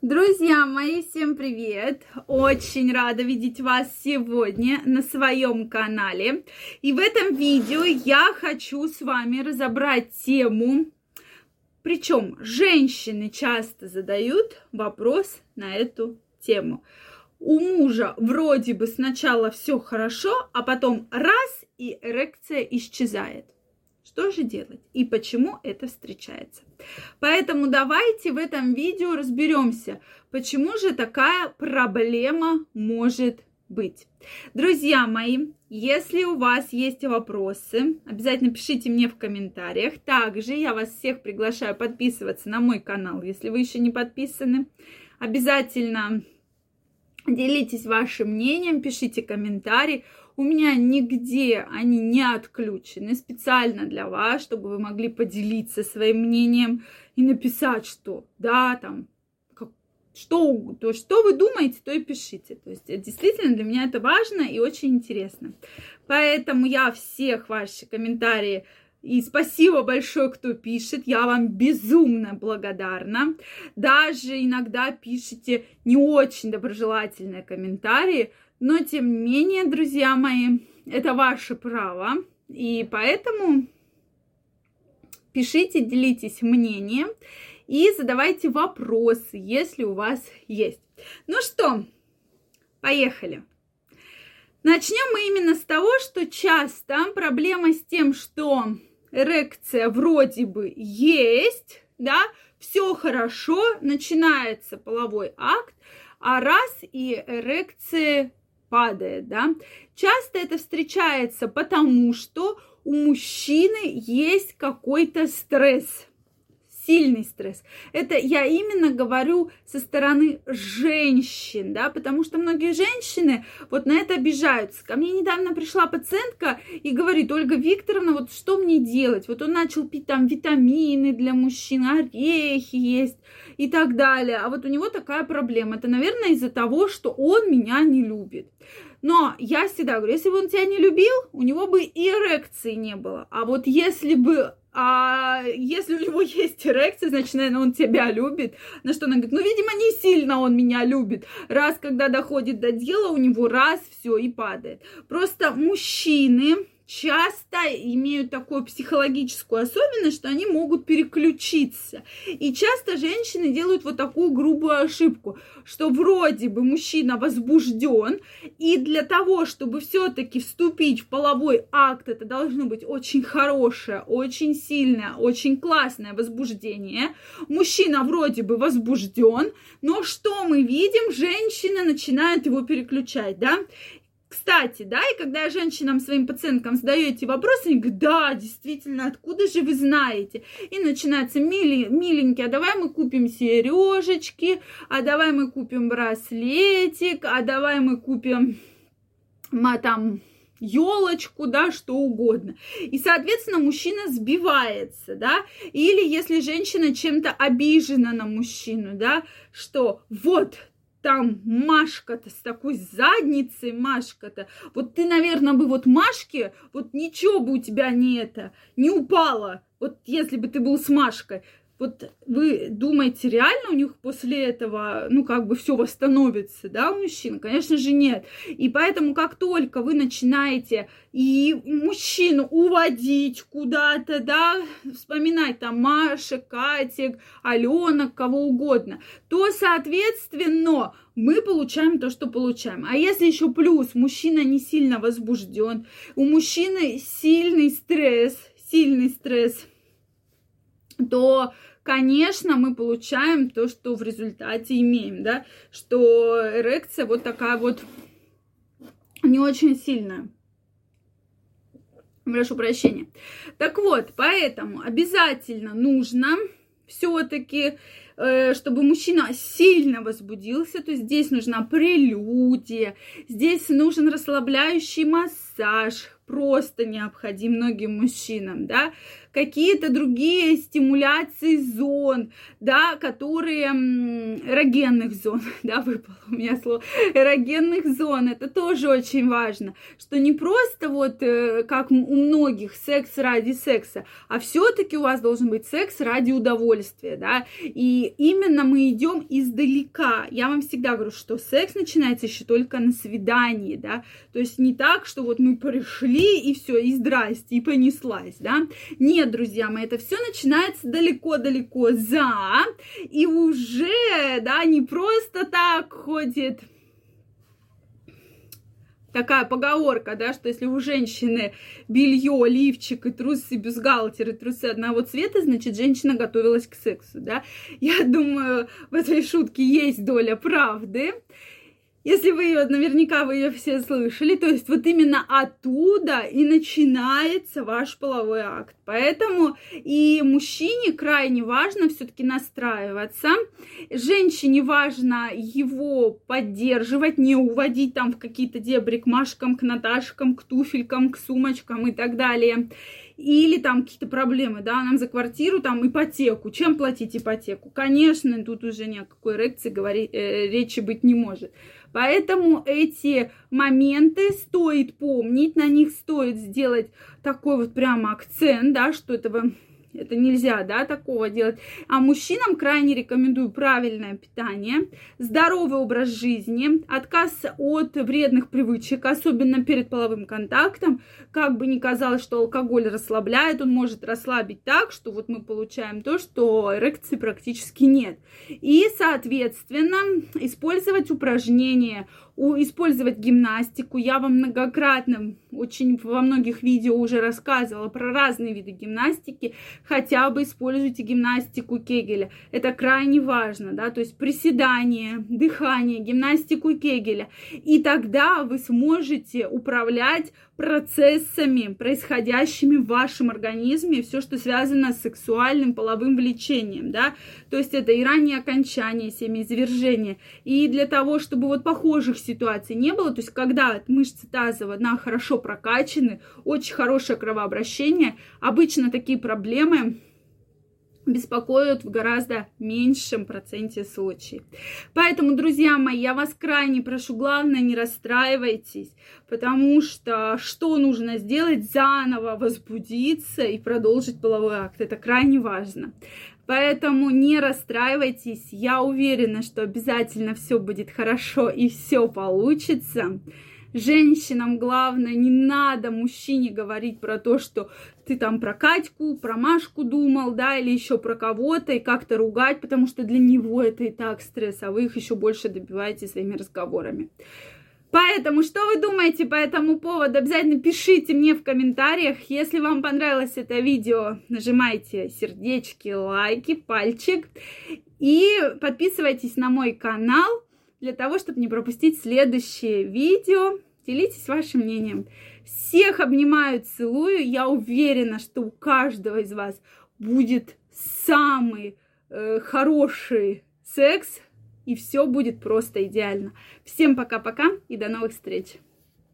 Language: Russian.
Друзья мои, всем привет! Очень рада видеть вас сегодня на своем канале. И в этом видео я хочу с вами разобрать тему, причем женщины часто задают вопрос на эту тему. У мужа вроде бы сначала все хорошо, а потом раз — и эрекция исчезает. Что же делать и почему это встречается? Поэтому давайте в этом видео разберемся, почему же такая проблема может быть. Друзья мои, если у вас есть вопросы, обязательно пишите мне в комментариях. Также я вас всех приглашаю подписываться на мой канал, если вы еще не подписаны. Обязательно делитесь вашим мнением, пишите комментарии. У меня нигде они не отключены специально для вас, чтобы вы могли поделиться своим мнением и написать, что да, там, что вы думаете, то и пишите. То есть действительно для меня это важно и очень интересно. Поэтому я всех ваши комментарии и спасибо большое, кто пишет. Я вам безумно благодарна. Даже иногда пишите не очень доброжелательные комментарии. Но, тем не менее, друзья мои, это ваше право. И поэтому пишите, делитесь мнением и задавайте вопросы, если у вас есть. Ну что, поехали. Начнем мы именно с того, что часто проблема с тем, что эрекция вроде бы есть, да, все хорошо, начинается половой акт, а раз — и эрекция падает, да. Часто это встречается потому, что у мужчины есть какой-то стресс, сильный стресс. Это я именно говорю со стороны женщин, да, потому что многие женщины вот на это обижаются. Ко мне недавно пришла пациентка и говорит: Ольга Викторовна, вот что мне делать? Вот он начал пить там витамины для мужчин, орехи есть и так далее. А вот у него такая проблема. Это, наверное, из-за того, что он меня не любит. Но я всегда говорю, если бы он тебя не любил, у него бы и эрекции не было. А вот если у него есть эрекция, значит, наверное, он тебя любит. На что она говорит: ну, видимо, не сильно он меня любит. Раз, когда доходит до дела, у него раз, все и падает. Просто мужчины часто имеют такую психологическую особенность, что они могут переключиться. И часто женщины делают вот такую грубую ошибку, что вроде бы мужчина возбужден, и для того, чтобы все-таки вступить в половой акт, это должно быть очень хорошее, очень сильное, очень классное возбуждение. Мужчина вроде бы возбужден, но что мы видим? Женщина начинает его переключать, да? Кстати, да, и когда я женщинам, своим пациенткам задаю эти вопросы, они говорят: да, действительно, откуда же вы знаете? И начинается: миленький, а давай мы купим сережечки, а давай мы купим браслетик, а давай мы купим там елочку, да, что угодно. И, соответственно, мужчина сбивается, да, или если женщина чем-то обижена на мужчину, да, что вот там Машка-то с такой задницей, Машка-то, вот ты, наверное, бы вот Машке, вот ничего бы у тебя не упало, вот если бы ты был с Машкой. Вот вы думаете, реально у них после этого, ну, как бы все восстановится, да, у мужчин? Конечно же, нет. И поэтому, как только вы начинаете и мужчину уводить куда-то, да, вспоминать там Маша, Катик, Аленок, кого угодно, то, соответственно, мы получаем то, что получаем. А если еще плюс мужчина не сильно возбужден, у мужчины сильный стресс, то, конечно, мы получаем то, что в результате имеем, да, что эрекция вот такая вот не очень сильная. Прошу прощения. Так вот, поэтому обязательно нужно все-таки, чтобы мужчина сильно возбудился, то есть здесь нужна прелюдия, здесь нужен расслабляющий массаж, массаж просто необходим многим мужчинам, да, какие-то другие стимуляции зон, да, которые эрогенных зон, да, выпало у меня слово, эрогенных зон, это тоже очень важно, что не просто вот как у многих секс ради секса, а все-таки у вас должен быть секс ради удовольствия, да, и именно мы идем издалека, я вам всегда говорю, что секс начинается еще только на свидании, да, то есть не так, что вот мы пришли и все, и здрасте, и понеслась, да. Нет, друзья мои, это все начинается далеко-далеко за, и уже, да, не просто так ходит такая поговорка, да, что если у женщины белье, лифчик и трусы, бюстгальтер и трусы одного цвета, значит, женщина готовилась к сексу, да. Я думаю, в этой шутке есть доля правды. Если вы ее, наверняка вы ее все слышали, то есть вот именно оттуда и начинается ваш половой акт. Поэтому и мужчине крайне важно все-таки настраиваться, женщине важно его поддерживать, не уводить там в какие-то дебри к Машкам, к Наташкам, к туфелькам, к сумочкам и так далее. Или там какие-то проблемы, да, нам за квартиру, там, ипотеку. Чем платить ипотеку? Конечно, тут уже ни о какой эрекции речи быть не может. Поэтому эти моменты стоит помнить, на них стоит сделать такой вот прямо акцент, да, что это нельзя, да, такого делать. А мужчинам крайне рекомендую правильное питание, здоровый образ жизни, отказ от вредных привычек, особенно перед половым контактом. Как бы ни казалось, что алкоголь расслабляет, он может расслабить так, что вот мы получаем то, что эрекции практически нет. И, соответственно, использовать упражнения, использовать гимнастику. Я вам многократно, очень во многих видео уже рассказывала про разные виды гимнастики. Хотя бы используйте гимнастику Кегеля. Это крайне важно, да, то есть приседание, дыхание, гимнастику Кегеля. И тогда вы сможете управлять процессами, происходящими в вашем организме, все, что связано с сексуальным половым влечением, да, то есть это и раннее окончание семяизвержения, и для того, чтобы вот похожих ситуаций не было, то есть когда мышцы тазового дна хорошо прокачаны, очень хорошее кровообращение, обычно такие проблемы беспокоят в гораздо меньшем проценте случаев. Поэтому, друзья мои, я вас крайне прошу, главное, не расстраивайтесь, потому что нужно сделать? Заново возбудиться и продолжить половой акт. Это крайне важно. Поэтому не расстраивайтесь. Я уверена, что обязательно все будет хорошо и все получится. Женщинам главное, не надо мужчине говорить про то, что ты там про Катьку, про Машку думал, да, или еще про кого-то, и как-то ругать, потому что для него это и так стресс, а вы их еще больше добиваете своими разговорами. Поэтому, что вы думаете по этому поводу, обязательно пишите мне в комментариях. Если вам понравилось это видео, нажимайте сердечки, лайки, пальчик и подписывайтесь на мой канал, для того, чтобы не пропустить следующие видео. Делитесь вашим мнением. Всех обнимаю, целую. Я уверена, что у каждого из вас будет самый хороший секс, и все будет просто идеально. Всем пока-пока и до новых встреч!